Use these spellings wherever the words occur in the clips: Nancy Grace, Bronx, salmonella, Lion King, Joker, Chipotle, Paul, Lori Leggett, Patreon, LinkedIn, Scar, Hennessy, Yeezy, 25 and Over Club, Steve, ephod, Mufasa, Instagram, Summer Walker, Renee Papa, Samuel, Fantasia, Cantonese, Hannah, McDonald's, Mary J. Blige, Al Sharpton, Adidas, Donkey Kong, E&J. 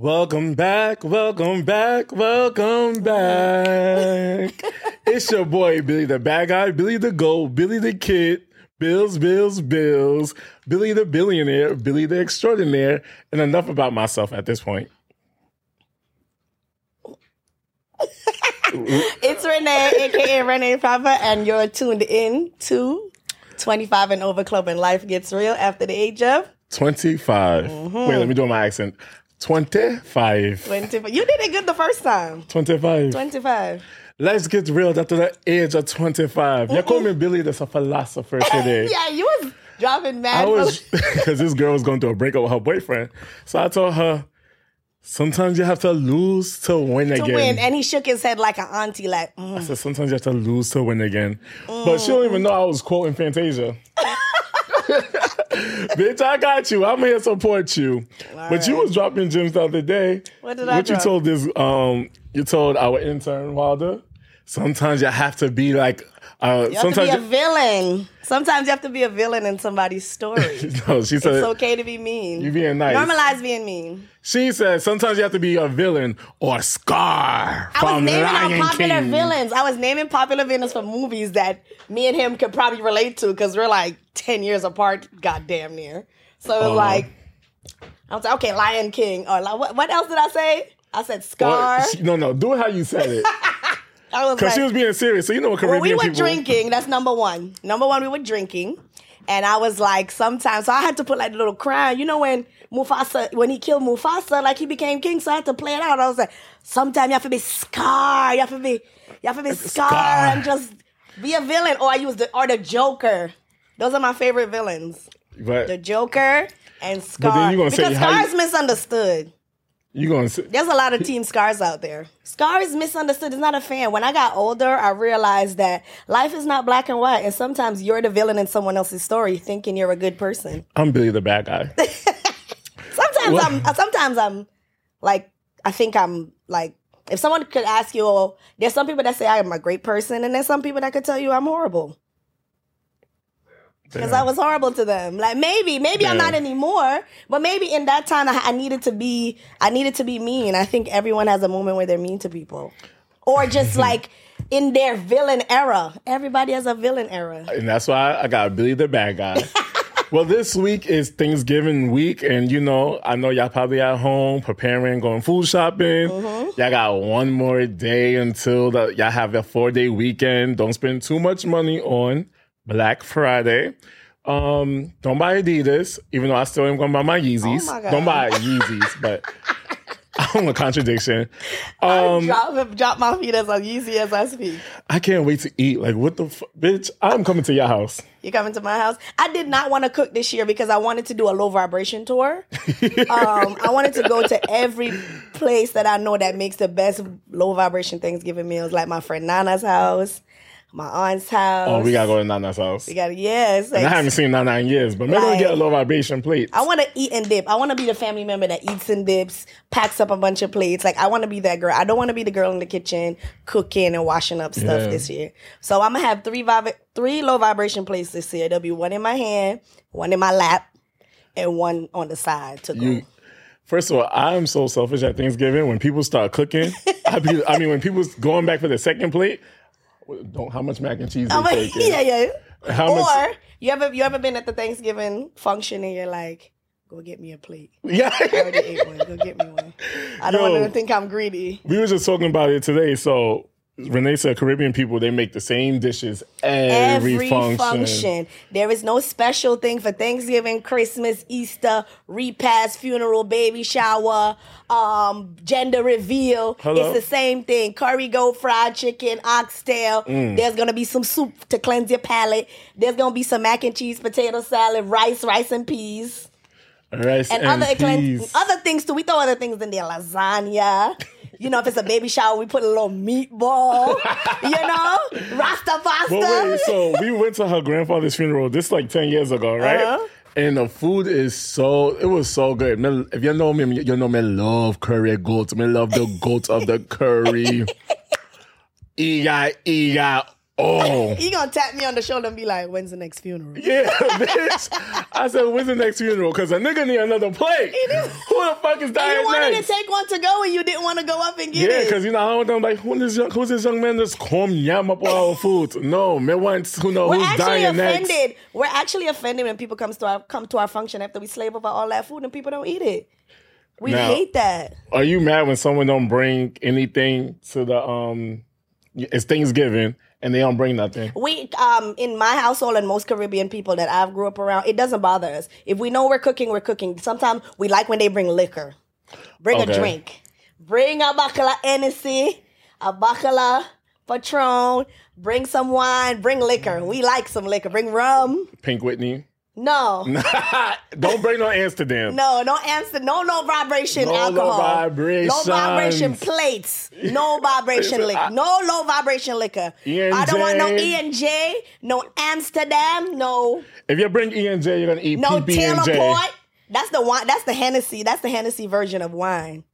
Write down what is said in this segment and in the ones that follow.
Welcome back, welcome back, welcome back. It's your boy, Billy the Bad Guy, Billy the Goat, Billy the Kid, Bills, Bills, Bills, Billy the Billionaire, Billy the Extraordinaire, and enough about myself at this point. It's Renee, a.k.a. Renee Papa, and you're tuned in to 25 and Over Club, and life gets real after the age of 25. Mm-hmm. Wait, let me do my accent. 25. 25. You did it good the first time. 25. 25. Let's get real after the age of 25. Mm-mm. You call me Billy, that's a philosopher today. Yeah, you was dropping mad. I was, because this girl was going through a breakup with her boyfriend. So I told her, sometimes you have to lose to win again. To win. And he shook his head like an auntie, like, I said, sometimes you have to lose to win again. Mm. But she don't even know I was quoting Fantasia. Bitch, I got you. I'm here to support you. All but right. You was dropping gems the other day. What did I What drop? You told this, you told our intern, Wilder, sometimes you have to be like... you have sometimes to be a villain. Sometimes you have to be a villain in somebody's story. No, she said... It's okay to be mean. You being nice. Normalize being mean. She said sometimes you have to be a villain or Scar from Lion King. I was naming popular villains. I was naming popular villains for movies that me and him could probably relate to because we're like 10 years apart, goddamn near. So it was like... I was like, okay, Lion King. Or like, what else did I say? I said Scar. No, do it how you said it. Because like, she was being serious, so you know what Caribbean people... We were drinking, that's number one. Number one, we were drinking, and I was like, sometimes... So I had to put like a little crown. You know when Mufasa, when he killed Mufasa, like he became king, so I had to play it out. I was like, sometimes you have to be Scar. You have to be Scar and just be a villain. Or I use the Joker. Those are my favorite villains. But, the Joker and Scar. But then you're gonna because say, Scar's misunderstood. There's a lot of team Scars out there. Scar is misunderstood. He's not a fan. When I got older, I realized that life is not black and white, and sometimes you're the villain in someone else's story, thinking you're a good person. I'm Billy the Bad Guy. Sometimes I'm like, I think I'm like, if someone could ask you, oh, there's some people that say I am a great person, and there's some people that could tell you I'm horrible because I was horrible to them. Like maybe I'm not anymore, but maybe in that time I needed to be mean. I think everyone has a moment where they're mean to people, or just like in their villain era. Everybody has a villain era, and that's why I got Billy the Bad Guy. Well, this week is Thanksgiving week, and you know, I know y'all probably at home preparing, going food shopping. Mm-hmm. Y'all got one more day until y'all have a 4-day weekend. Don't spend too much money on Black Friday. Don't buy Adidas, even though I still am going to buy my Yeezys. Oh my don't buy Yeezys, but I'm a contradiction. I drop my feet as on Yeezy as I speak. I can't wait to eat. Like, what the bitch? I'm coming to your house. You're coming to my house? I did not want to cook this year because I wanted to do a low vibration tour. I wanted to go to every place that I know that makes the best low vibration Thanksgiving meals, like my friend Nana's house. My aunt's house. Oh, we gotta go to Nana's house. Yes. Like, I haven't seen Nana in years, but maybe we'll get a low vibration plate. I want to eat and dip. I want to be the family member that eats and dips, packs up a bunch of plates. Like, I want to be that girl. I don't want to be the girl in the kitchen cooking and washing up stuff this year. So I'm gonna have three low vibration plates this year. There'll be one in my hand, one in my lap, and one on the side to go. First of all, I'm so selfish at Thanksgiving. When people start cooking, when people's going back for the second plate. How much mac and cheese they take? Yeah. You ever been at the Thanksgiving function and you're like, go get me a plate. Yeah. I already ate one. Go get me one. I don't want to think I'm greedy. We were just talking about it today. So Renee said Caribbean people, they make the same dishes every function. There is no special thing for Thanksgiving, Christmas, Easter, repast, funeral, baby shower, gender reveal. Hello? It's the same thing. Curry goat, fried chicken, oxtail. There's going to be some soup to cleanse your palate. There's going to be some mac and cheese, potato salad, rice and peas. Other things too. We throw other things in there. Lasagna. You know, if it's a baby shower, we put a little meatball, you know? Rasta pasta. Well, wait, so we went to her grandfather's funeral. This is like 10 years ago, right? Uh-huh. And the food is it was so good. If you know me, you know me love curry goats. Me love the goats of the curry. Iga, iga. Oh. He gonna tap me on the shoulder and be like, when's the next funeral? Yeah, bitch. I said, when's the next funeral? Because a nigga need another plate. Who the fuck is dying? You wanted to take one to go and you didn't want to go up and get it. Yeah, because you know, I don't know, like, who's this young man that's come yam up all our food? No, man wants who know who's dying offended. Next. We're actually offended when people come to our function after we slave over all that food and people don't eat it. We hate that. Are you mad when someone don't bring anything to the it's Thanksgiving and they don't bring nothing? We in my household and most Caribbean people that I've grew up around, it doesn't bother us. If we know we're cooking, we're cooking. Sometimes we like when they bring liquor. Bring a drink. Bring a bacala Hennessy, a bacala Patron, bring some wine, bring liquor. We like some liquor. Bring rum. Pink Whitney. No. Don't bring no Amsterdam. No Amsterdam. No low vibration alcohol. No low vibration. Low vibration plates. No vibration liquor. No low vibration liquor. E&J. I don't want no E&J, no Amsterdam, no. If you bring E&J, you're gonna eat no PB&J. No Taylor Port. That's the wine. That's the Hennessy. That's the Hennessy version of wine.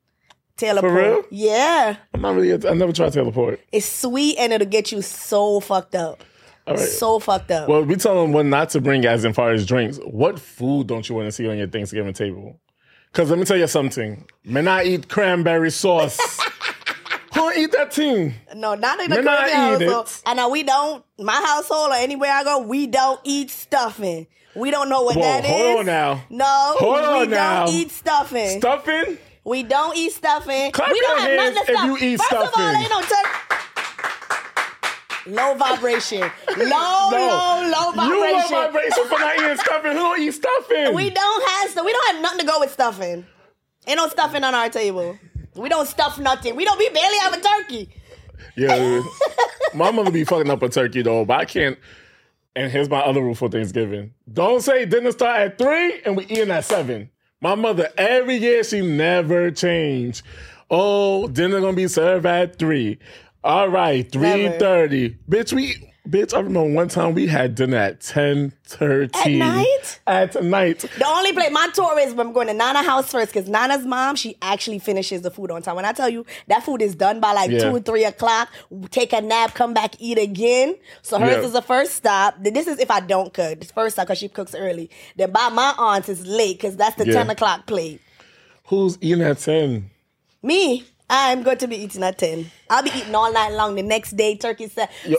Taylor Port. For real? Yeah. I'm not really. I never tried Taylor Port. It's sweet and it'll get you so fucked up. Right. So fucked up. Well, we tell them what not to bring as in far as drinks. What food don't you want to see on your Thanksgiving table? Because let me tell you something. Man, I eat cranberry sauce. Who eat that thing? No, not in the Caribbean household. And now we don't, my household or anywhere I go, we don't eat stuffing. We don't know what that is. Hold on now. No, we don't eat stuffing. Stuffing? We don't eat stuffing. Clap we don't your have hands if stuff. You eat First stuffing. First of all, ain't no low vibration. Low vibration. You low vibration for not eating stuffing. Who don't eat stuffing? We don't have nothing to go with stuffing. Ain't no stuffing on our table. We don't stuff nothing. We barely have a turkey. Yeah. My mother be fucking up a turkey though, but I can't. And here's my other rule for Thanksgiving. Don't say dinner start at 3 and we eating at 7. My mother, every year, she never changed. Oh, dinner gonna be served at 3. All right, 3:30. Bitch, I remember one time we had dinner at 10:30. At night. The only place, my tour is when I'm going to Nana's house first, because Nana's mom, she actually finishes the food on time. When I tell you, that food is done by 2 or 3 o'clock. Take a nap, come back, eat again. So hers is the first stop. This is if I don't cook. The first stop, because she cooks early. Then by my aunt's, it's late, because that's the 10 o'clock plate. Who's eating at 10? Me. I'm going to be eating at 10. I'll be eating all night long the next day, turkey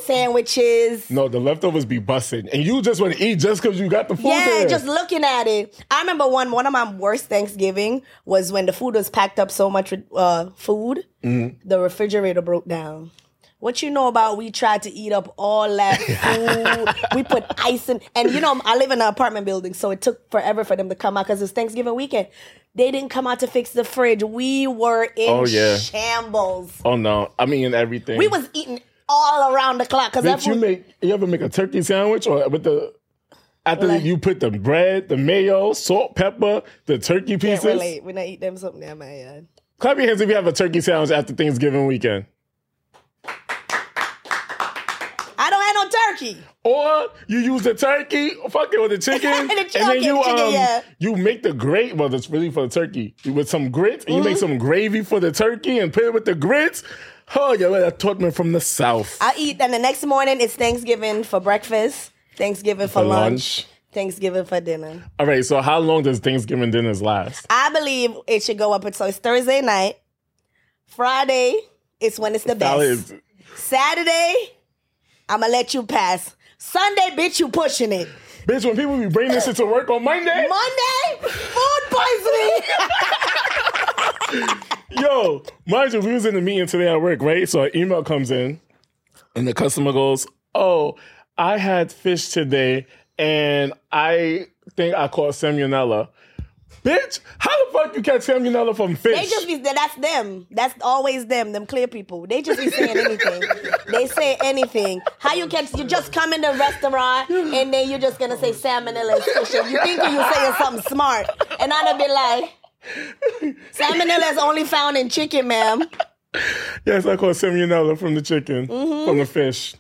sandwiches. No, the leftovers be busting. And you just want to eat just because you got the food there. Yeah, just looking at it. I remember one of my worst Thanksgiving was when the food was packed up so much with food, the refrigerator broke down. What you know about we tried to eat up all that food. We put ice in. And you know, I live in an apartment building, so it took forever for them to come out because it's Thanksgiving weekend. They didn't come out to fix the fridge. We were in shambles. Oh, no. I mean, everything. We was eating all around the clock. Bitch, you ever make a turkey sandwich or with the... After you put the bread, the mayo, salt, pepper, the turkey pieces? Can't relate. When I eat them something, I'm mad. Clap your hands if you have a turkey sandwich after Thanksgiving weekend. Turkey. Or you use the turkey, fuck it, with the chicken, you make the gravy. Well, that's really for the turkey with some grits, and you make some gravy for the turkey and put it with the grits. Oh, yeah, that taught me from the South. I eat, and the next morning it's Thanksgiving for breakfast, Thanksgiving for lunch, Thanksgiving for dinner. All right, so how long does Thanksgiving dinners last? I believe it should go up. So it's Thursday night, Friday is when it's the best. Saturday. I'm going to let you pass. Sunday, bitch, you pushing it. Bitch, when people be bringing this shit to work on Monday, food poisoning. Yo, mind you, we was in a meeting today at work, right? So an email comes in, and the customer goes, oh, I had fish today, and I think I caught salmonella. Bitch, how the fuck you catch salmonella from fish? They just be, that's them. That's always them clear people. They just be saying anything. They say anything. How you catch, you just come in the restaurant and then you're just going to say salmonella is fish. You think you're saying something smart. And I'd be like, salmonella is only found in chicken, ma'am. Yes, I call salmonella from the chicken, from the fish.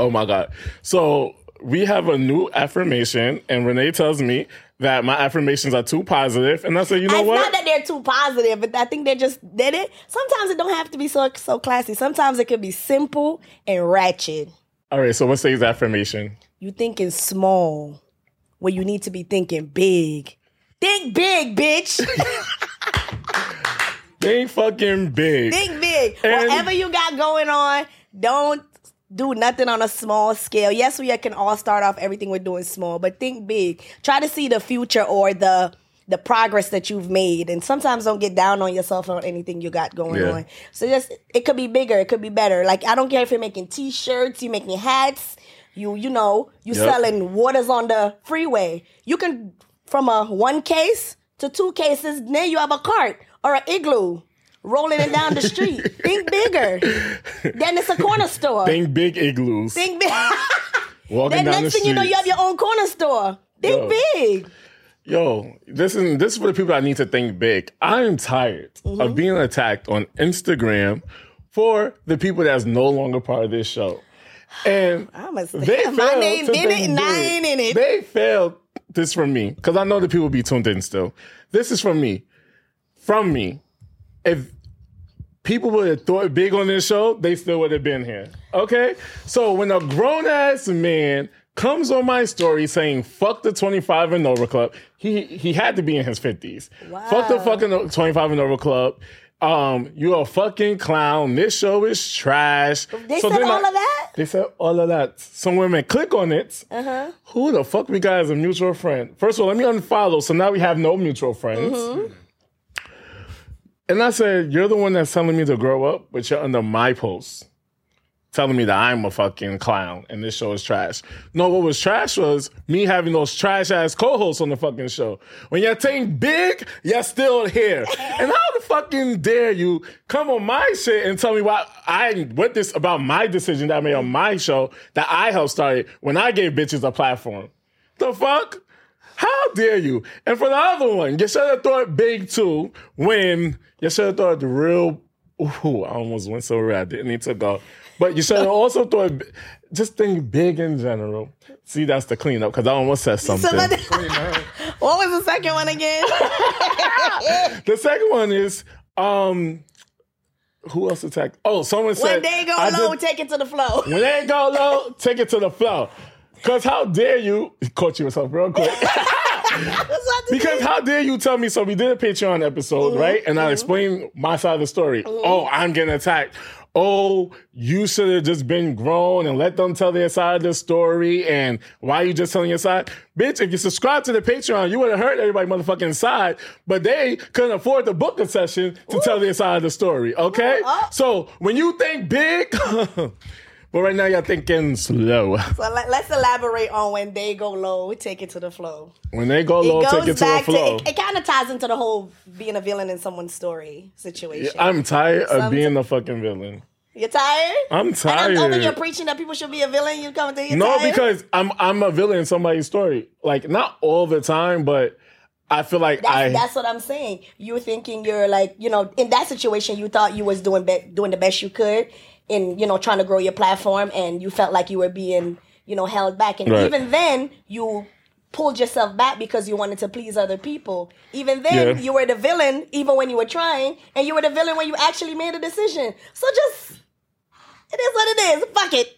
Oh my God. So we have a new affirmation and Renee tells me that my affirmations are too positive, and I said, you know what? It's not that they're too positive, but I think they're just did it. Sometimes it don't have to be so classy. Sometimes it could be simple and ratchet. All right, so what's the affirmation? You thinking small when you need to be thinking big. Think big, bitch. Think fucking big. Think big. And whatever you got going on, don't do nothing on a small scale. Yes, we can all start off everything we're doing small, but think big. Try to see the future or the progress that you've made. And sometimes don't get down on yourself on anything you got going on. So just, it could be bigger. It could be better. Like, I don't care if you're making T-shirts, you're making hats, you selling waters on the freeway. You can, from a one case to two cases, then you have a cart or an igloo rolling it down the street. Think bigger. Then it's a corner store. Think big igloos. Think big. Walking then down next the thing streets. You know, you have your own corner store. Think big. Yo, this is for the people that need to think big. I am tired of being attacked on Instagram for the people that's no longer part of this show. And they failed this from me, because I know the people be tuned in still. This is from me. From me. If people would have thought big on this show, they still would have been here. Okay? So when a grown-ass man comes on my story saying, fuck the 25 and Over Club. He had to be in his 50s. Wow. Fuck the fucking 25 and Over Club. You're a fucking clown. This show is trash. They said all of that? They said all of that. Some women click on it. Uh-huh. Who the fuck we got as a mutual friend? First of all, let me unfollow. So now we have no mutual friends. Mm-hmm. And I said, you're the one that's telling me to grow up, but you're under my post telling me that I'm a fucking clown and this show is trash. No, what was trash was me having those trash-ass co-hosts on the fucking show. When you're taking big, you're still here. And how the fucking dare you come on my shit and tell me what this about my decision that I made on my show that I helped start it when I gave bitches a platform. The fuck? How dare you? And for the other one, you should have thought big too when you should have thought the real... Ooh, I almost went so red. I didn't need to go. But you should have also thought, just think big in general. See, that's the cleanup, because I almost said something. What was the second one again? The second one is, who else attacked? Oh, someone said. When they go low, take it to the floor. When they go low, take it to the floor. Because how dare you, caught yourself real quick. Because how dare you tell me, so we did a Patreon episode, right? And I explained my side of the story. Oh, I'm getting attacked. Oh, you should have just been grown and let them tell their side of the story. And why are you just telling your side? Bitch, if you subscribe to the Patreon, you would have heard everybody motherfucking side, but they couldn't afford to book a session to tell their side of the story, okay? So when you think big... But right now, y'all thinking slow. So let's elaborate on when they go low, take it to the flow. When they go low, take it to the flow. It kind of ties into the whole being a villain in someone's story situation. Yeah, I'm tired of being a fucking villain. You're tired? I'm tired. And I'm over here preaching that people should be a villain. You come to your No, tired? Because I'm a villain in somebody's story. Like, not all the time, but... I feel like that's what I'm saying. You're thinking you're like, in that situation, you thought you was doing the best you could in, trying to grow your platform, and you felt like you were being, held back. And even then, you pulled yourself back because you wanted to please other people. Even then, you were the villain, even when you were trying, and you were the villain when you actually made a decision. So it is what it is. Fuck it.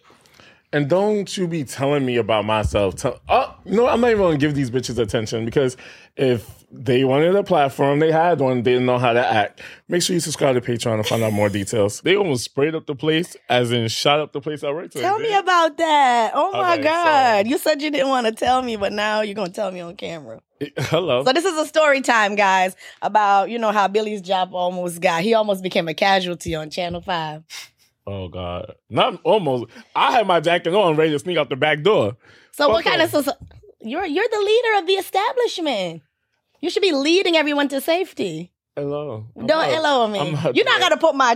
And don't you be telling me about myself. I'm not even going to give these bitches attention, because if they wanted a platform, they had one, they didn't know how to act. Make sure you subscribe to Patreon and find out more details. They almost sprayed up the place, as in shot up the place I worked at. Tell me about that. Oh, my God. So, you said you didn't want to tell me, but now you're going to tell me on camera. Hello. So this is a story time, guys, about, how Billy's job almost got. He almost became a casualty on Channel 5. Oh, God. Not almost. I had my jacket on, ready to sneak out the back door. So what kind of... You're the leader of the establishment. You should be leading everyone to safety. Hello. Hello me. You're not going to put my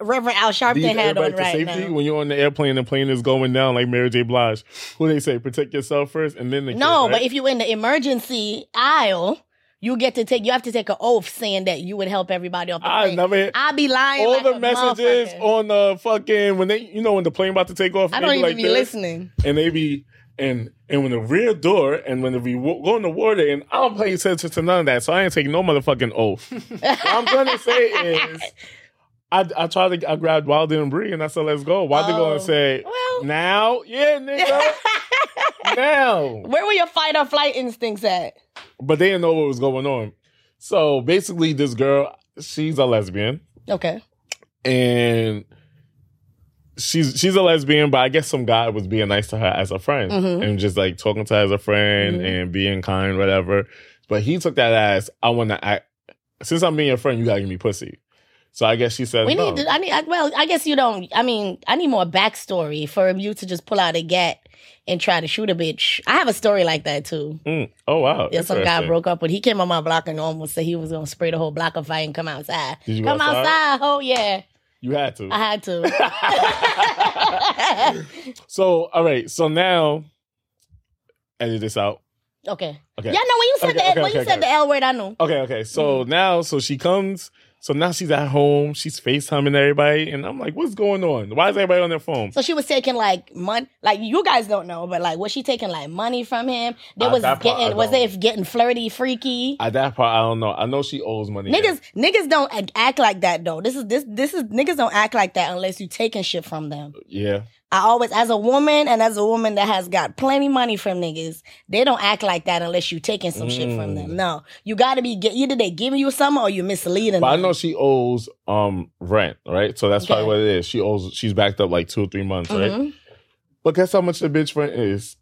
Reverend Al Sharpton hat on right now. When you're on the airplane and the plane is going down like Mary J. Blige, who they say, protect yourself first and then the No, kid, right? But if you're in the emergency aisle... You have to take an oath saying that you would help everybody off the plane. I be lying. All like the messages on the fucking when they, when the plane about to take off. I don't even be listening. And they be and when the rear door and when we go in the water, and I don't pay attention to none of that, so I ain't taking no motherfucking oath. What I'm gonna say is, I grabbed Wilder and Bree, and I said, "Let's go." Wilder going to say, well, "Now, yeah, nigga, now." Where were your fight or flight instincts at? But they didn't know what was going on. So basically, this girl, she's a lesbian. Okay. And she's a lesbian, but I guess some guy was being nice to her as a friend, mm-hmm. and just like talking to her as a friend, mm-hmm. and being kind, whatever. But he took that as, I want to act. Since I'm being your friend, you gotta give me pussy. So I guess she said, I need more backstory for you to just pull out a gat and try to shoot a bitch. I have a story like that too. Mm. Oh, wow. Yeah, some guy broke up, but he came on my block and almost said he was going to spray the whole block of fire and come outside. Did you come outside? Oh, yeah. You had to. I had to. So, all right. So now, edit this out. Okay. Yeah, no, when you said the L word, I knew. Okay. So now, she comes. So now she's at home. She's FaceTiming everybody. And I'm like, what's going on? Why is everybody on their phone? So she was taking like money. Like, you guys don't know, but like, was she taking like money from him? Was they getting flirty, freaky? At that part, I don't know. I know she owes money. Niggas don't act like that though. This is niggas don't act like that unless you taking shit from them. Yeah. I always, as a woman that has got plenty money from niggas, they don't act like that unless you taking some shit from them. No, you got to be, either they giving you some or you misleading them. But I know she owes rent, right? So that's probably what it is. She's backed up like 2 or 3 months, mm-hmm. right? But guess how much the bitch rent is?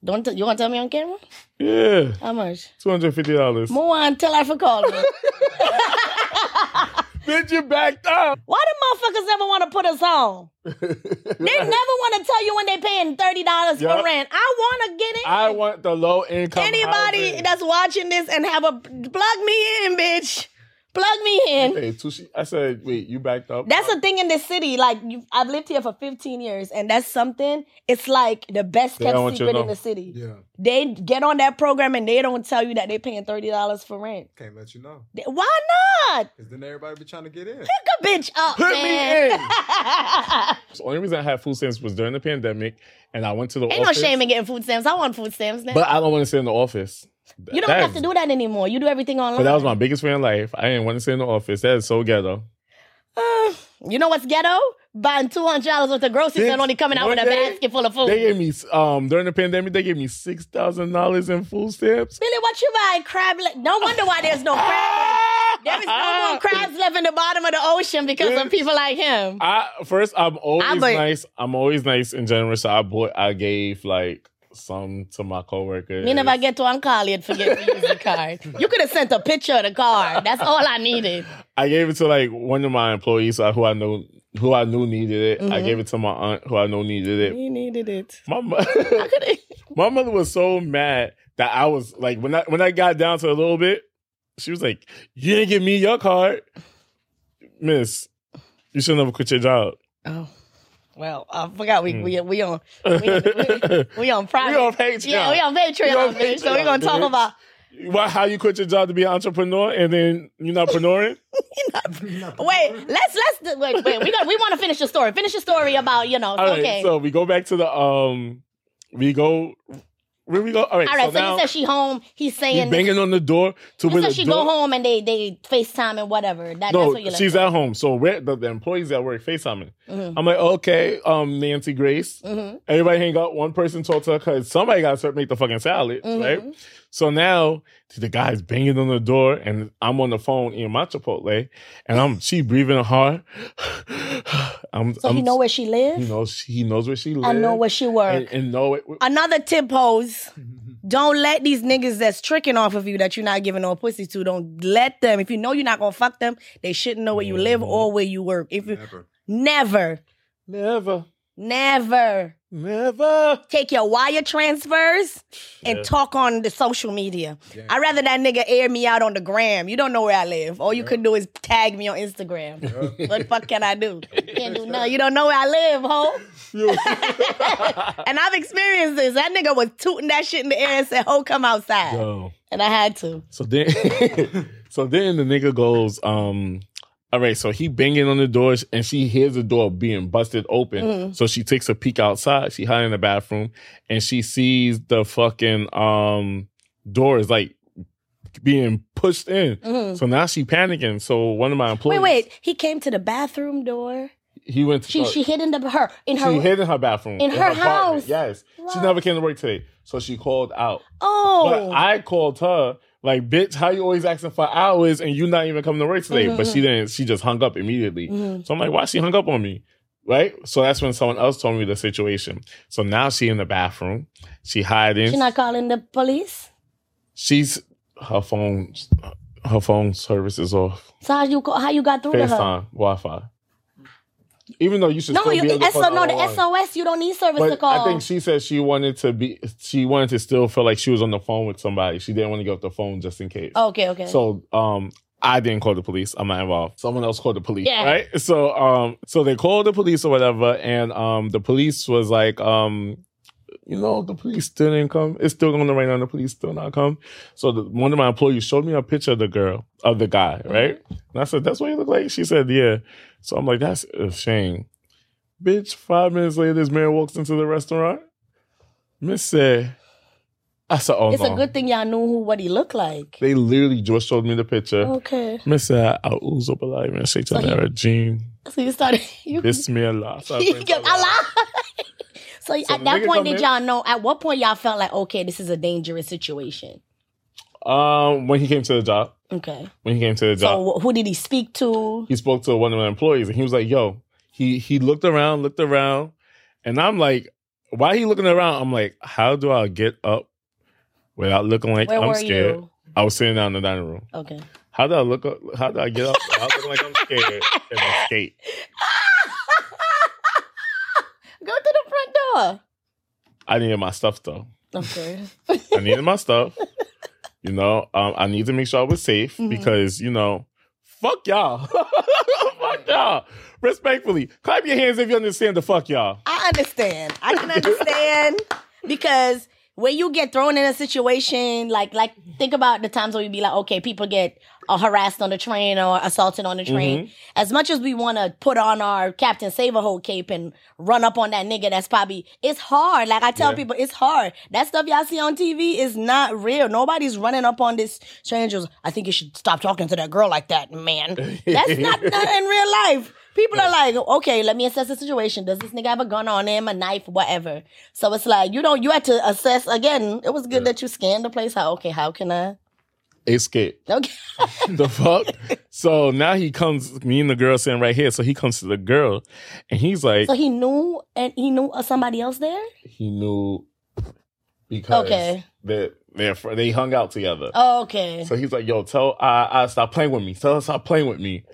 You want to tell me on camera? Yeah. How much? $250. Move on, tell her for calling. Bitch, you backed up. Why do motherfuckers never want to put us on? They never want to tell you when they're paying $30 for rent. I want to get in. I want the low income. Anybody housing. That's watching this and have a plug me in, bitch. Plug me in. Hey, I said, wait, you backed up? That's the thing in this city. Like, I've lived here for 15 years, and that's something. It's like the best kept secret in the city. Yeah. They get on that program, and they don't tell you that they're paying $30 for rent. Can't let you know. Why not? Because then everybody be trying to get in. Pick a bitch up, man. Put me in. The only reason I had food stamps was during the pandemic, and I went to the office. Ain't no shame in getting food stamps. I want food stamps now. But I don't want to sit in the office. You don't have to do that anymore. You do everything online. But that was my biggest fear in life. I didn't want to sit in the office. That is so ghetto. You know what's ghetto? Buying $200 worth of groceries and only coming out with a basket full of food. They gave me, during the pandemic, they gave me $6,000 in food stamps. Billy, what you buying? Crab legs? No wonder why there's no crab legs. There is no more crabs left in the bottom of the ocean because of people like him. I'm always nice and generous. So I gave like some to my coworkers. Me never get to Ankali and forget to use the card. You could have sent a picture of the card. That's all I needed. I gave it to like one of my employees who I knew needed it. Mm-hmm. I gave it to my aunt who I know needed it. You needed it. My mother was so mad that I was like, when I got down to a little bit, she was like, "You didn't give me your card, Miss. You should never quit your job." Oh. Well, I forgot we on Friday. We on Patreon. Yeah, we on Patreon, bitch. So we're gonna talk about how you quit your job to be an entrepreneur and then you're not preneuring. We want to finish the story. Finish the story about All right, so we go back to the where we go. All right, so now, he says she home. He's saying banging on the door to where the she door. Go home and they FaceTime and whatever. That's what she's at home. So where the employees at work FaceTiming. Mm-hmm. I'm like, okay, Nancy Grace. Mm-hmm. Everybody hang out. One person talk to her because somebody got to make the fucking salad, mm-hmm. right? So now the guy's banging on the door and I'm on the phone in my Chipotle and she breathing hard. He know where she lives? He knows where she lives. I know where she works. And know it. Another tip, hoes. Don't let these niggas that's tricking off of you that you're not giving no pussy to, don't let them. If you know you're not going to fuck them, they shouldn't know where you live or where you work. Never. Take your wire transfers and talk on the social media. Yeah. I'd rather that nigga air me out on the gram. You don't know where I live. All you could do is tag me on Instagram. Yeah. What the fuck can I do? Can't do nothing. You don't know where I live, ho. And I've experienced this. That nigga was tooting that shit in the air and said, "Ho, come outside." Yo. And I had to. So then the nigga goes, all right, so he banging on the door, and she hears the door being busted open. Mm-hmm. So she takes a peek outside. She hides in the bathroom, and she sees the fucking door is like being pushed in. Mm-hmm. So now she panicking. So one of my employees. Wait. He came to the bathroom door. He went. To, she hid in the her. She hid in her bathroom in her house. Yes, what? She never came to work today, so she called out. Oh, but I called her. Like, bitch, how you always asking for hours and you not even coming to work today? Mm-hmm. But she didn't. She just hung up immediately. Mm-hmm. So I'm like, why she hung up on me? Right? So that's when someone else told me the situation. So now she in the bathroom. She hiding. She not calling the police? She's her phone service is off. So how you got through to her? FaceTime, Wi-Fi. Even though you should still be able to call. No, the SOS, you don't need service to call. I think she said she wanted to still feel like she was on the phone with somebody. She didn't want to get off the phone just in case. Okay. So I didn't call the police. I'm not involved. Someone else called the police, right? So so they called the police or whatever, and the police was like, the police still didn't come. It's still going to rain on the police still not come. So one of my employees showed me a picture of the guy, right? And I said, that's what he looked like? She said, yeah. So I'm like, that's a shame. Bitch, 5 minutes later, this man walks into the restaurant. Miss said, I said, oh, it's no. It's a good thing y'all knew what he looked like. They literally just showed me the picture. Okay. Miss said, I was up alive and shake to Jean. So you started. This me a lot. So at that point, did y'all know? At what point y'all felt like, okay, this is a dangerous situation? When he came to the job. Okay. When he came to the job. So who did he speak to? He spoke to one of my employees, and he was like, yo, he looked around, and I'm like, why he looking around? I'm like, how do I get up without looking like I'm scared? You? I was sitting down in the dining room. Okay. How do I look up? How do I get up without looking like I'm scared and escape? Go to the front door. I needed my stuff, though. Okay. I needed my stuff. I need to make sure I was safe because, fuck y'all. Fuck y'all. Respectfully. Clap your hands if you understand the fuck y'all. I understand. I can understand because when you get thrown in a situation, like think about the times where you be like, okay, people get harassed on the train or assaulted on the train. Mm-hmm. As much as we want to put on our Captain Save-A-Hole cape and run up on that nigga, that's probably, it's hard. Like I tell people, it's hard. That stuff y'all see on TV is not real. Nobody's running up on this strangers. I think you should stop talking to that girl like that, man. That's not in real life. People are like, okay, let me assess the situation. Does this nigga have a gun on him, a knife, whatever? So it's like, you had to assess again. It was good that you scanned the place. How can I escape? Okay. The fuck? So now he comes, me and the girl sitting right here. So he comes to the girl and he's like. So he knew somebody else there? He knew because they hung out together. Oh, okay. So he's like, yo, tell I stop playing with me. Tell her stop playing with me.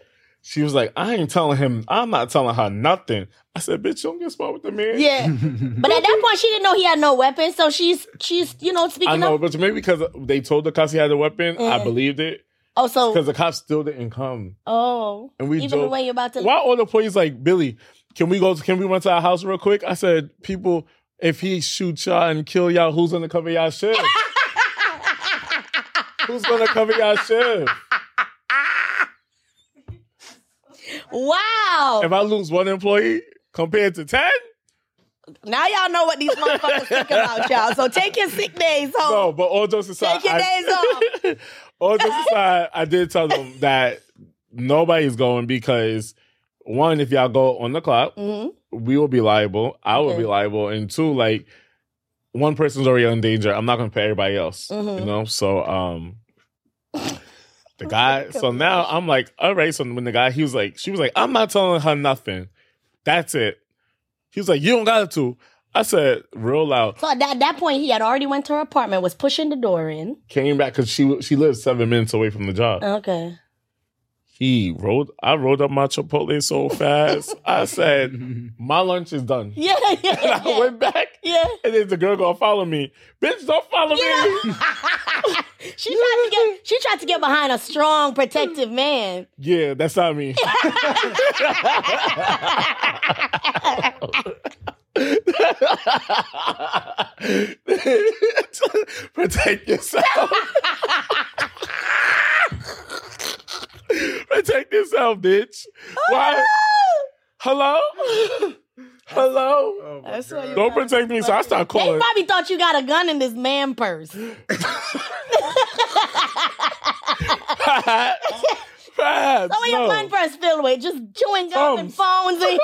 She was like, I ain't telling him. I'm not telling her nothing. I said, bitch, you don't get smart with the man. Yeah. But at that point, she didn't know he had no weapon. So she's speaking up. I know, but maybe because they told the cops he had a weapon, I believed it. Oh, so. Because the cops still didn't come. Oh. And we even the way you're about to. Why all the police like, Billy, can we run to our house real quick? I said, people, if he shoots y'all and kill y'all, who's going to cover y'all shit? Who's going to cover y'all shit? Wow. If I lose one employee compared to 10? Now y'all know what these motherfuckers think about y'all. So take your sick days home. No, but all jokes aside. Take your days home. All jokes aside, I did tell them that nobody's going because, one, if y'all go on the clock, we will be liable. I will be liable. And two, like, one person's already in danger. I'm not going to pay everybody else. Mm-hmm. So, the guy, so now I'm like, all right. So when the guy, she was like, I'm not telling her nothing. That's it. He was like, you don't got to. I said, real loud. So at that point, he had already went to her apartment, was pushing the door in. Came back because she lived 7 minutes away from the job. Okay. I rolled up my Chipotle so fast. I said, my lunch is done. Yeah. And I went back. Yeah. And then the girl gonna follow me. Bitch, don't follow me. She tried to get behind a strong, protective man. Yeah, that's not me. Protect yourself. Protect yourself, bitch. Why? Hello? Hello? Oh, that's what you don't protect me, so I start calling. They probably thought you got a gun in this man purse. Perhaps, so what your gun purse filled with? Just chewing gum and phones and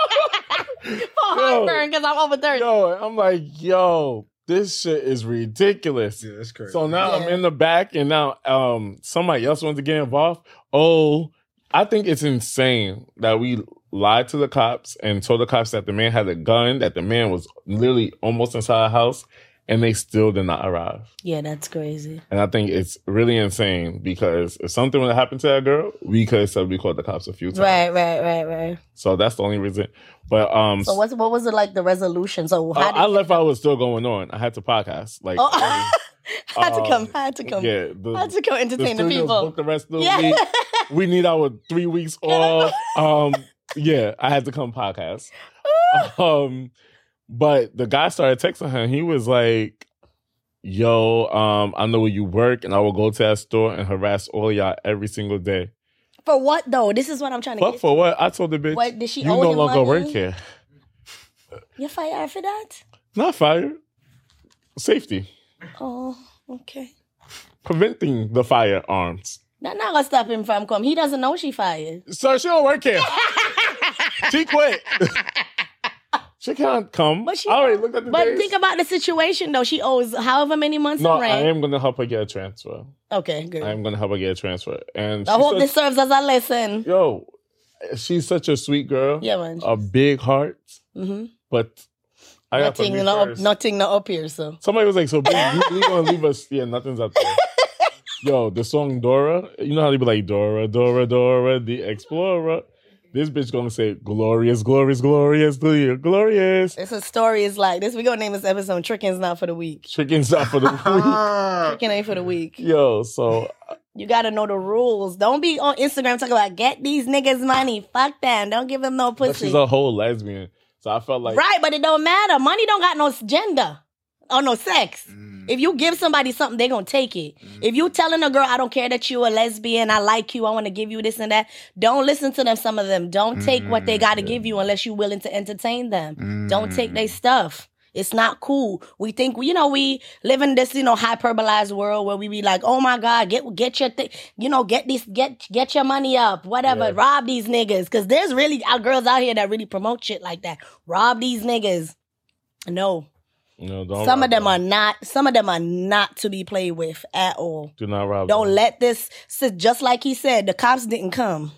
for heartburn because I'm over 30. Yo, I'm like, yo, this shit is ridiculous. Yeah, that's crazy. So now I'm in the back and now somebody else wants to get involved. Oh, I think it's insane that we lied to the cops and told the cops that the man had a gun, that the man was literally almost inside the house, and they still did not arrive. Yeah, that's crazy. And I think it's really insane because if something would have happened to that girl, we could have said we called the cops a few times. Right. So that's the only reason. But so what was it like the resolution? So how I left while it was still going on. I had to podcast. Like, I had to come. Yeah, I had to go entertain the people. Booked the rest of the week. We need our 3 weeks off. Yeah, I had to come podcast. But the guy started texting her, and he was like, yo, I know where you work, and I will go to that store and harass all y'all every single day. For what, though? This is what I'm trying to get. But for what? I told the bitch, what, did she you owe no longer money? Work here. You're fired for that? Not fired. Safety. Oh, okay. Preventing the firearms. That's not going to stop him from coming. He doesn't know she fired. Sir, she don't work here. She quit. She can't come. But she already looked at the days. Think about the situation, though. She owes however many months in rent. No, I am going to help her get a transfer. Okay, good. I am going to help her get a transfer. And I hope this serves as a lesson. Yo, she's such a sweet girl. Yeah, man. A big heart. Mm-hmm. But I got to leave first. Nothing not up here, so. Somebody was like, so, babe, you going to leave us? Yeah, nothing's up there. Yo, the song Dora. You know how they be like, Dora, Dora, Dora, the Explorer. This bitch gonna say, glorious, glorious, glorious, glorious. It's a story is like this. We gonna name this episode, Trickin's Not For The Week. Trickin's Not For The Week. Trickin' ain't for the week. Yo, so. You gotta know the rules. Don't be on Instagram talking about, get these niggas money. Fuck them. Don't give them no pussy. But she's a whole lesbian. So I felt like. Right, but it don't matter. Money don't got no gender or no sex. Mm. If you give somebody something, they gonna take it. Mm. If you telling a girl, I don't care that you a lesbian, I like you, I want to give you this and that, don't listen to them, some of them. Don't take what they got to give you unless you're willing to entertain them. Don't take their stuff. It's not cool. We think, you know, we live in this, you know, hyperbolized world where we be like, oh my God, get your thing, you know, get your money up, whatever, rob these niggas. Because there's really our girls out here that really promote shit like that. Rob these niggas. No. No, don't some of them are not. Some of them are not to be played with at all. Do not rob. Don't them. Let this. Just like he said, the cops didn't come.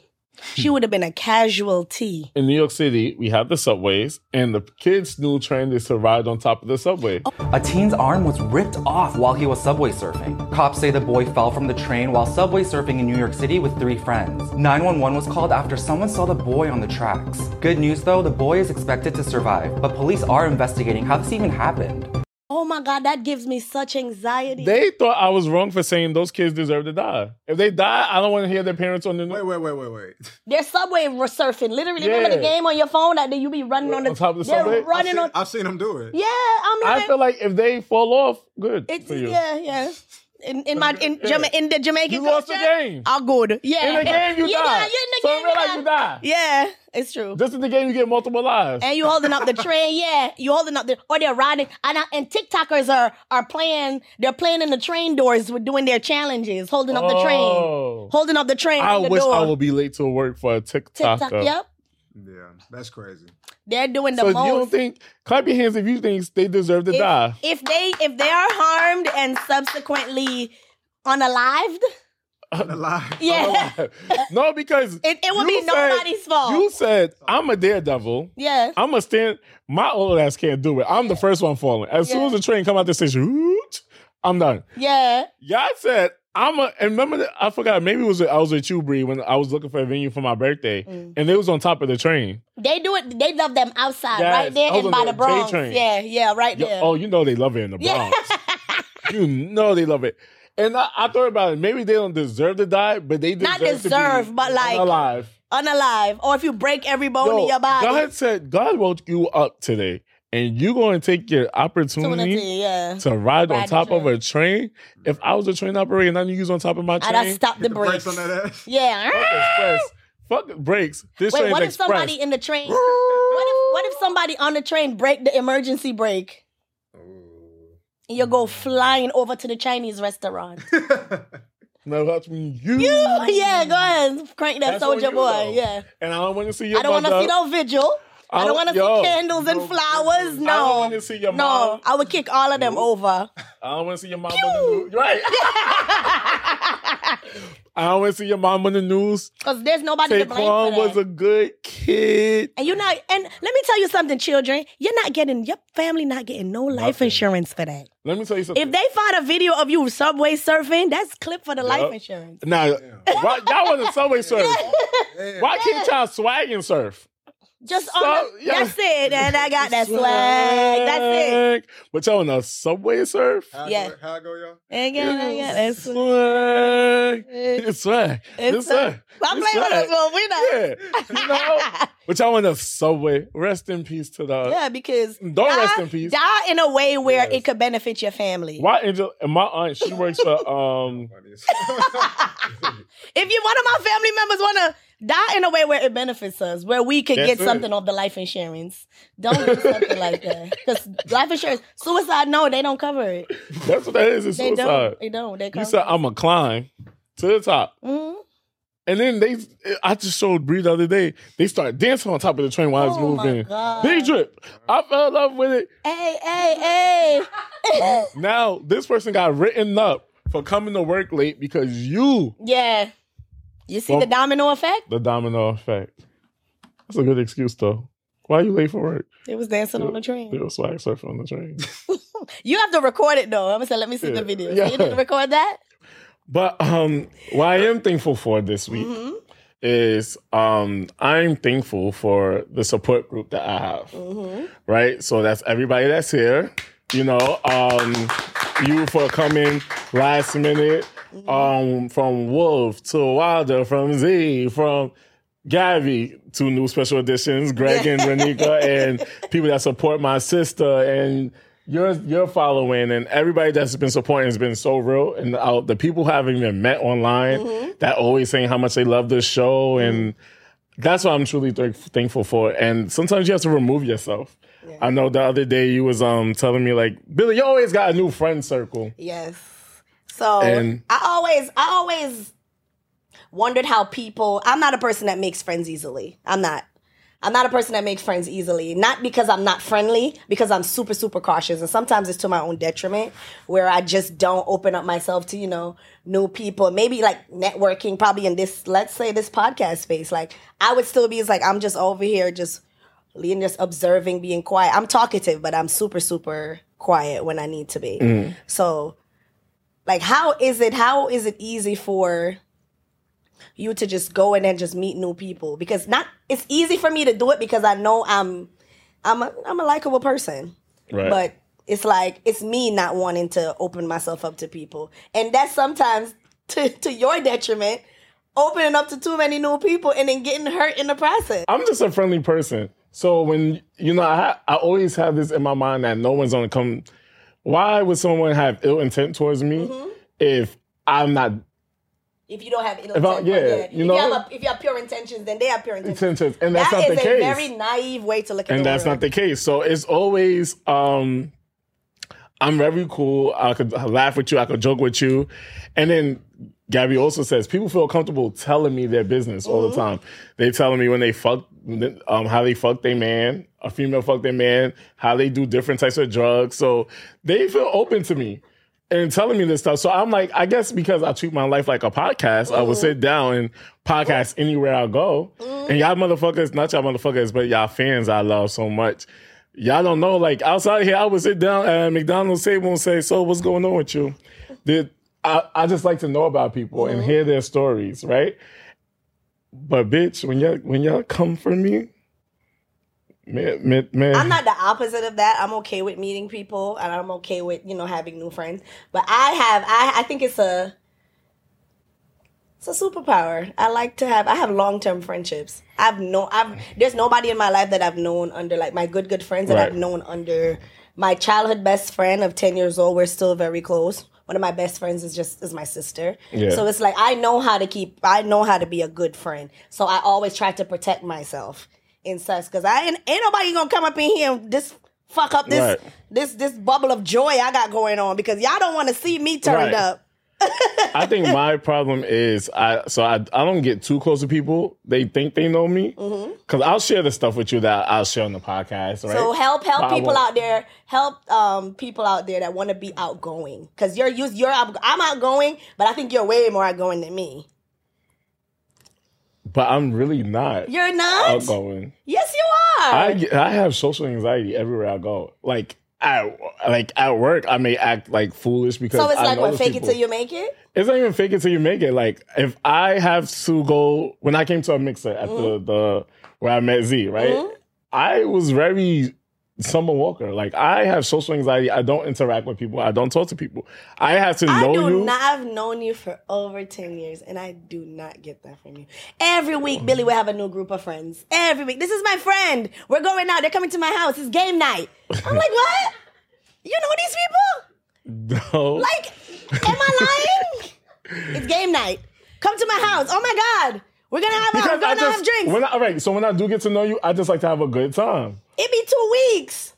She would have been a casualty. In New York City, we have the subways, and the kids' new trend is to ride on top of the subway. A teen's arm was ripped off while he was subway surfing. Cops say the boy fell from the train while subway surfing in New York City with 3 friends. 911 was called after someone saw the boy on the tracks. Good news, though, the boy is expected to survive, but police are investigating how this even happened. Oh my God, that gives me such anxiety. They thought I was wrong for saying those kids deserve to die. If they die, I don't want to hear their parents on the news. Wait. They're subway surfing. Literally, remember the game on your phone that you be running on the top of the subway? I've seen them do it. Yeah, I'm like. I feel like if they fall off, good. It's, for you. Yeah. In the Jamaican culture, you lost the game. I'll go to. Yeah. In the game, you die. So in real life, you die. Yeah, it's true. Just in the game, you get multiple lives. And you holding up the train. Yeah, you holding up the or they're riding. And TikTokers are playing. They're playing in the train doors with doing their challenges, holding up the train, holding up the train. I wish door. I would be late to work for a TikTok. Yep. Yeah, that's crazy. They're doing the most. So you don't think, clap your hands if you think they deserve to die. If they are harmed and subsequently unalived. Unalived. Yeah. No, because it would be nobody's fault. You said, I'm a daredevil. Yeah. I'm a stand. My old ass can't do it. I'm the first one falling. As soon as the train come out the station, I'm done. Yeah. Y'all said, and remember, I forgot, maybe it was I was with you, Bree, when I was looking for a venue for my birthday, and they was on top of the train. They do it, they love them outside, right there and by the Bronx. Yeah, right there. Oh, you know they love it in the Bronx. You know they love it. And I thought about it, maybe they don't deserve to die, but they deserve to be but like unalive. Unalive. Or if you break every bone in your body. God said, God woke you up today. And you're going to take your opportunity to ride on top of a train. If I was a train operator and I knew you was on top of my train, I'd stop the brakes. On that ass. Yeah. Fuck express. Fuck brakes. Wait, what if somebody in the train... What if somebody on the train break the emergency brake? And you go flying over to the Chinese restaurant. No, that's me. You, yeah, go ahead, crank that soldier boy, know. Yeah. And I don't want to see your. I don't want to see no vigil. I don't want to see candles and flowers. No, I don't want to see your mom. No, I would kick all of them over. I don't want to see your mom on the news. Right. I don't want to see your mom on the news. Because there's nobody to blame for that. Saquon was a good kid. And you're not. And let me tell you something, children. You're not getting. Your family not getting no life insurance for that. Let me tell you something. If they find a video of you subway surfing, that's clip for the life insurance. Now, why, y'all wasn't subway surfing. Why can't y'all swag and surf? Just that's it, and I got that swag. That's it. But y'all on a subway surf? How I go, y'all? I got that swag. It's swag. It's swag. I'm playing with us, but we not. Yeah. You know? But y'all on a subway. Rest in peace to the... Yeah, because... Don't rest in peace. Die in a way where it could benefit your family. Why Angel... And my aunt, she works for... If you one of my family members want to... Die in a way where it benefits us, where we could get something off the life insurance. Don't do something like that. Because life insurance, suicide, no, they don't cover it. That's what that is. It's suicide. They don't. They cover it. You said, I'm going to climb to the top. Mm-hmm. And then I just showed Bree the other day, they started dancing on top of the train while I was moving. Big drip. I fell in love with it. Hey. Now, this person got written up for coming to work late because you. Yeah. You see the domino effect? The domino effect. That's a good excuse, though. Why are you late for work? It was dancing on the train. It was swag surfing on the train. You have to record it, though. I'm going to say, let me see the video. Yeah. You need to record that? But what I am thankful for this week is I'm thankful for the support group that I have. Mm-hmm. Right? So that's everybody that's here. You know, you for coming last minute. From Wolf to Wilder, from Z, from Gabby to new special editions, Greg and Renika, and people that support my sister and your following and everybody that's been supporting has been so real. And the people who haven't even met online that always saying how much they love this show. And that's what I'm truly thankful for. And sometimes you have to remove yourself. Yeah. I know the other day you was telling me like, Billy, you always got a new friend circle. Yes. So I always wondered how people, I'm not a person that makes friends easily. I'm not a person that makes friends easily. Not because I'm not friendly, because I'm super, super cautious. And sometimes it's to my own detriment where I just don't open up myself to, you know, new people. Maybe like networking, probably in this, let's say this podcast space. Like I would still be, it's like, I'm just over here, just observing, being quiet. I'm talkative, but I'm super, super quiet when I need to be. Mm. So like, how is it easy for you to just go and then just meet new people? Because it's easy for me to do it because I know I'm a likable person. Right. But it's like, it's me not wanting to open myself up to people. And that's sometimes to your detriment, opening up to too many new people and then getting hurt in the process. I'm just a friendly person. So when, you know, I always have this in my mind that no one's going to come... Why would someone have ill intent towards me if I'm not... If you don't have ill intent. Yeah, you know? If you have pure intentions, then they have pure intentions. And that's not the case. That is a very naive way to look at it. And that's not the case. So it's always... I'm very cool. I could laugh with you. I could joke with you. And then Gabby also says, people feel comfortable telling me their business all the time. They telling me when they fuck, how they fuck their man, a female fuck their man, how they do different types of drugs. So they feel open to me and telling me this stuff. So I'm like, I guess because I treat my life like a podcast, I will sit down and podcast anywhere I go. And y'all motherfuckers, not y'all motherfuckers, but y'all fans I love so much. Y'all don't know, like, outside here, I would sit down at McDonald's table and say, so what's going on with you? I just like to know about people and hear their stories, right? But, bitch, when y'all come for me, man. I'm not the opposite of that. I'm okay with meeting people, and I'm okay with, you know, having new friends. But I think it's a superpower. I have long-term friendships. There's nobody in my life that I've known under, like, my good friends that I've known under. My childhood best friend of 10 years old, we're still very close. One of my best friends is my sister. Yeah. So it's like, I know how to be a good friend. So I always try to protect myself. and such, because I ain't nobody gonna come up in here and just fuck up this right. this bubble of joy I got going on, because y'all don't want to see me turned right. up. I think my problem is I don't get too close to people. They think they know me because mm-hmm. I'll share the stuff with you that I'll share on the podcast. Right? So help people out there. Help people out there that want to be outgoing, because I'm outgoing, but I think you're way more outgoing than me. But I'm really not. You're not outgoing. Yes, you are. I have social anxiety everywhere I go. Like at work, I may act like foolish because so it's like what, fake people. It till you make it. It's not even fake it till you make it. Like if I have to go when I came to a mixer at mm-hmm. the where I met Z, right? Mm-hmm. I was very Summer Walker. Like I have social anxiety. I don't interact with people. I don't talk to people. I have to know you. I've known you for over 10 years, and I do not get that from you. Every week, Billy will have a new group of friends. Every week, this is my friend. We're going out. They're coming to my house. It's game night. I'm like, what? You know these people? No. Like, am I lying? It's game night. Come to my house. Oh my God. We're gonna have drinks. All right, so when I do get to know you, I just like to have a good time. It be 2 weeks.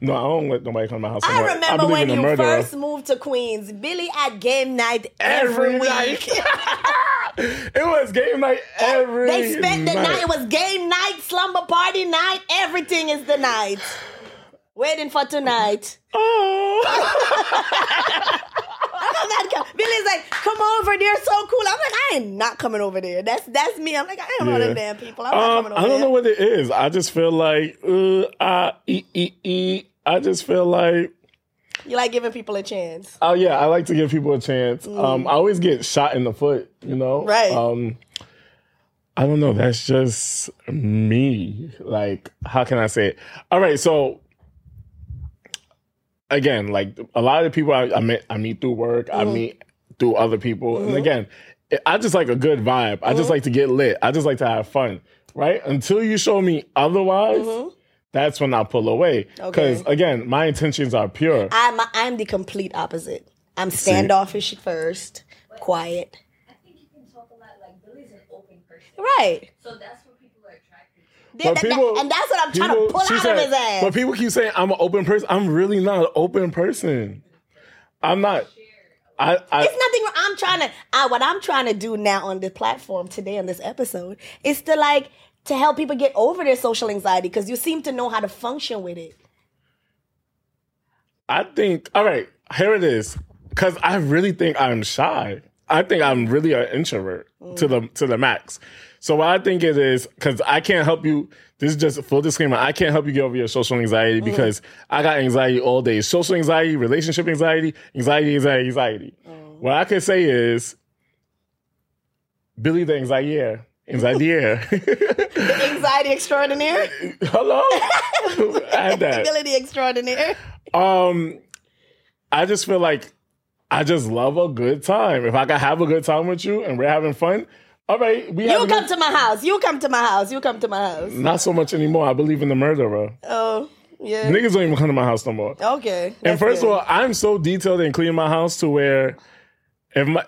No, I don't let nobody come to my house. I remember when you first moved to Queens. Billy at game night every week. It was game night every night. They spent the night. It was game night, slumber party night. Everything is the night. Waiting for tonight. Oh. Billy's like, come over, they're so cool. I'm like, I am not coming over there. That's me. I'm like, I am one of them damn people. I'm not coming over there. I don't know what it is. I just feel like, I just feel like. You like giving people a chance. Oh, yeah. I like to give people a chance. I always get shot in the foot, you know? Right. I don't know. That's just me. Like, how can I say it? All right, so. Again, like a lot of people I meet through work, mm-hmm. I meet through other people. Mm-hmm. And again, I just like a good vibe. Mm-hmm. I just like to get lit. I just like to have fun, right? Until you show me otherwise, mm-hmm. that's when I pull away. Because again, my intentions are pure. I'm the complete opposite. I'm standoffish at first, quiet. I think you can talk a lot, like Billy's an open person. Right. So that's what people are attracted to. And that's what I'm trying to pull out of his ass. But people keep saying I'm an open person. I'm really not an open person. I'm not. It's nothing wrong. What I'm trying to do now on the platform today on this episode is to like to help people get over their social anxiety, because you seem to know how to function with it. I think. All right, here it is. Because I really think I'm shy. I think I'm really an introvert to the max. So what I think it is, because I can't help you, this is just a full disclaimer, I can't help you get over your social anxiety because I got anxiety all day. Social anxiety, relationship anxiety. Mm. What I can say is, Billy the anxietier. The anxiety extraordinaire? Hello? I had that. Billy the extraordinaire. I just feel like I just love a good time. If I can have a good time with you and we're having fun, all right, You come to my house. Not so much anymore. I believe in the murderer. Oh, yeah. Niggas don't even come to my house no more. Okay. And first of all, I'm so detailed and clean in my house to where when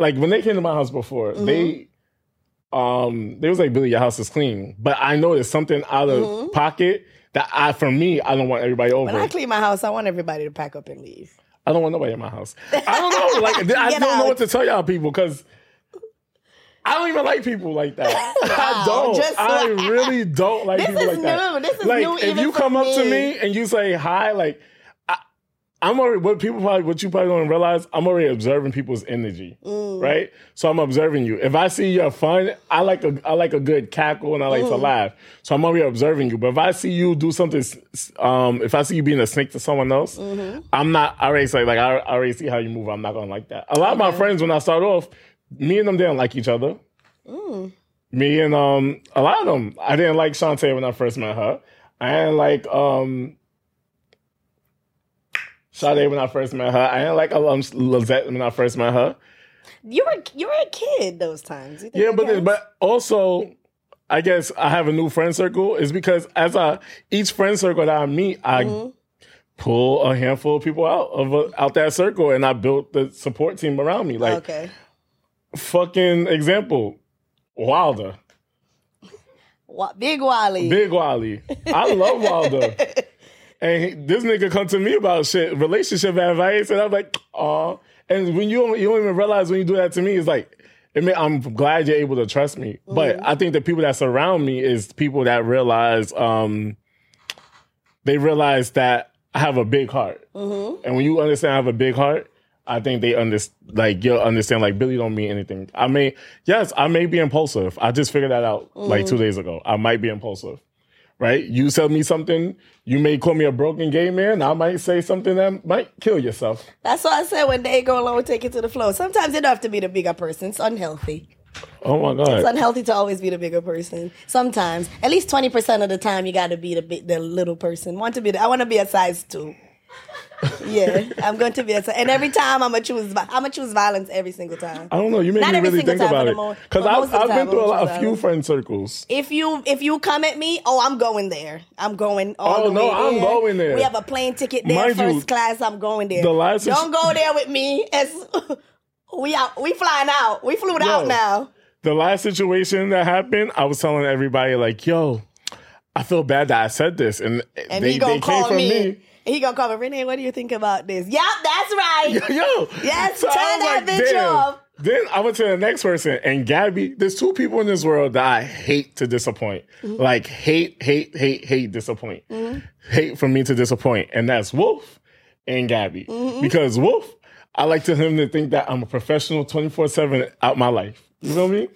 they came to my house before, mm-hmm. they was like, Billy, your house is clean. But I know there's something out of pocket that I don't want everybody over. When I clean my house, I want everybody to pack up and leave. I don't want nobody in my house. I don't know. I don't know what to tell y'all people, because I don't even like people like that. Wow, I really don't like people like that. This is new. If you come up to me and you say hi, like I'm already. What you probably don't realize, I'm already observing people's energy, right? So I'm observing you. If I see you're fun, I like a good cackle and I like to laugh. So I'm already observing you. But if I see you do something, if I see you being a snake to someone else, I'm not. I already say I already see how you move. I'm not gonna like that. A lot of my friends, when I start off, me and them didn't like each other. Mm. Me and a lot of them. I didn't like Shantae when I first met her. I didn't like Sade when I first met her. I didn't like Lizette when I first met her. You were a kid those times. Yeah, but also I guess I have a new friend circle. It's because as each friend circle that I meet, I pull a handful of people out that circle, and I built the support team around me. Like fucking example, Wilder. Big Wally. Big Wally. I love Waldo. And this nigga come to me about shit, relationship advice, and I'm like, aw. And when you don't even realize when you do that to me, it's like, I'm glad you're able to trust me. Mm-hmm. But I think the people that surround me is people that realize, they realize that I have a big heart. Mm-hmm. And when you understand I have a big heart, I think they understand, like, you'll understand, like, Billy don't mean anything. I may be impulsive. I just figured that out, mm-hmm. like, 2 days ago. I might be impulsive, right? You tell me something, you may call me a broken gay man. I might say something that might kill yourself. That's what I said when they go along with take it to the flow. Sometimes you don't have to be the bigger person. It's unhealthy. Oh, my God. It's unhealthy to always be the bigger person. Sometimes. At least 20% of the time, you got to be the little person. I want to be a size 2. Yeah, I'm going to be a size. And every time I'm gonna choose violence every single time. I don't know. You made me really think about it because I've been through a few friend circles. If you come at me, I'm going there. I'm going. I'm going there. We have a plane ticket there, first class. I'm going there. Don't go there with me. We out. We flying out. We flew out now. The last situation that happened, I was telling everybody like, "Yo, I feel bad that I said this," and they came from me. He gonna call me, Renee, what do you think about this? Yup, that's right. Yo. Yes, so turn that like, bitch off. Then I went to the next person, and Gabby, there's two people in this world that I hate to disappoint. Mm-hmm. Like, hate, disappoint. Mm-hmm. Hate for me to disappoint. And that's Wolf and Gabby. Mm-hmm. Because Wolf, I like to him to think that I'm a professional 24/7 out my life. You know what I mean?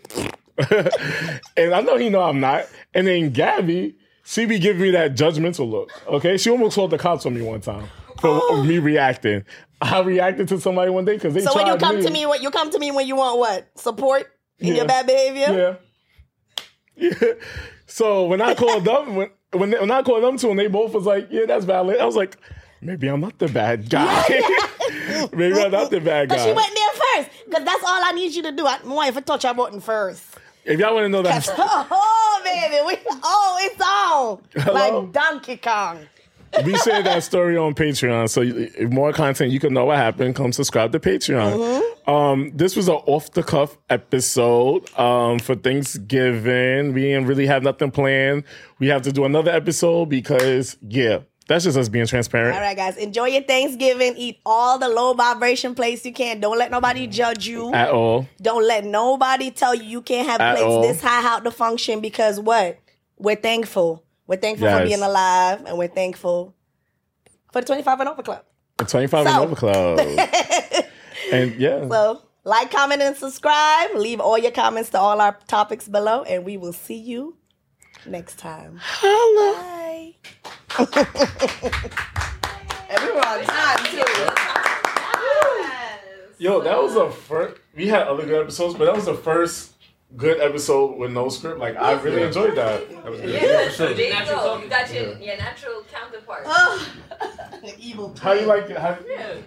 And I know he know I'm not. And then Gabby, she be giving me that judgmental look, okay? She almost called the cops on me one time for me reacting. I reacted to somebody one day because they tried me. So when you come to me when you want what? Support in your bad behavior? Yeah. So when I called them, when I called them two and they both was like, yeah, that's valid. I was like, maybe I'm not the bad guy. Yeah. Maybe I'm not the bad guy. Because she went there first. Because that's all I need you to do. I want you to touch your button first. If y'all want to know that. Oh, baby. It's on. Hello? Like Donkey Kong. We shared that story on Patreon. So if more content, you can know what happened. Come subscribe to Patreon. Mm-hmm. This was an off-the-cuff episode for Thanksgiving. We didn't really have nothing planned. We have to do another episode because, yeah. That's just us being transparent. All right, guys. Enjoy your Thanksgiving. Eat all the low vibration plates you can. Don't let nobody judge you. At all. Don't let nobody tell you you can't have plates this high out to function because what? We're thankful. We're thankful for being alive, and we're thankful for the 25 and Over Club. The 25 and Over Club. And yeah. So like, comment, and subscribe. Leave all your comments to all our topics below, and we will see you next time. Hello. Bye. And we were on time too. Yes. Yo, that was a first. We had other good episodes, but that was the first good episode with no script. Like, I really enjoyed that. That was good. Yeah, so there you go. You got your natural counterpart. The evil. How you like it?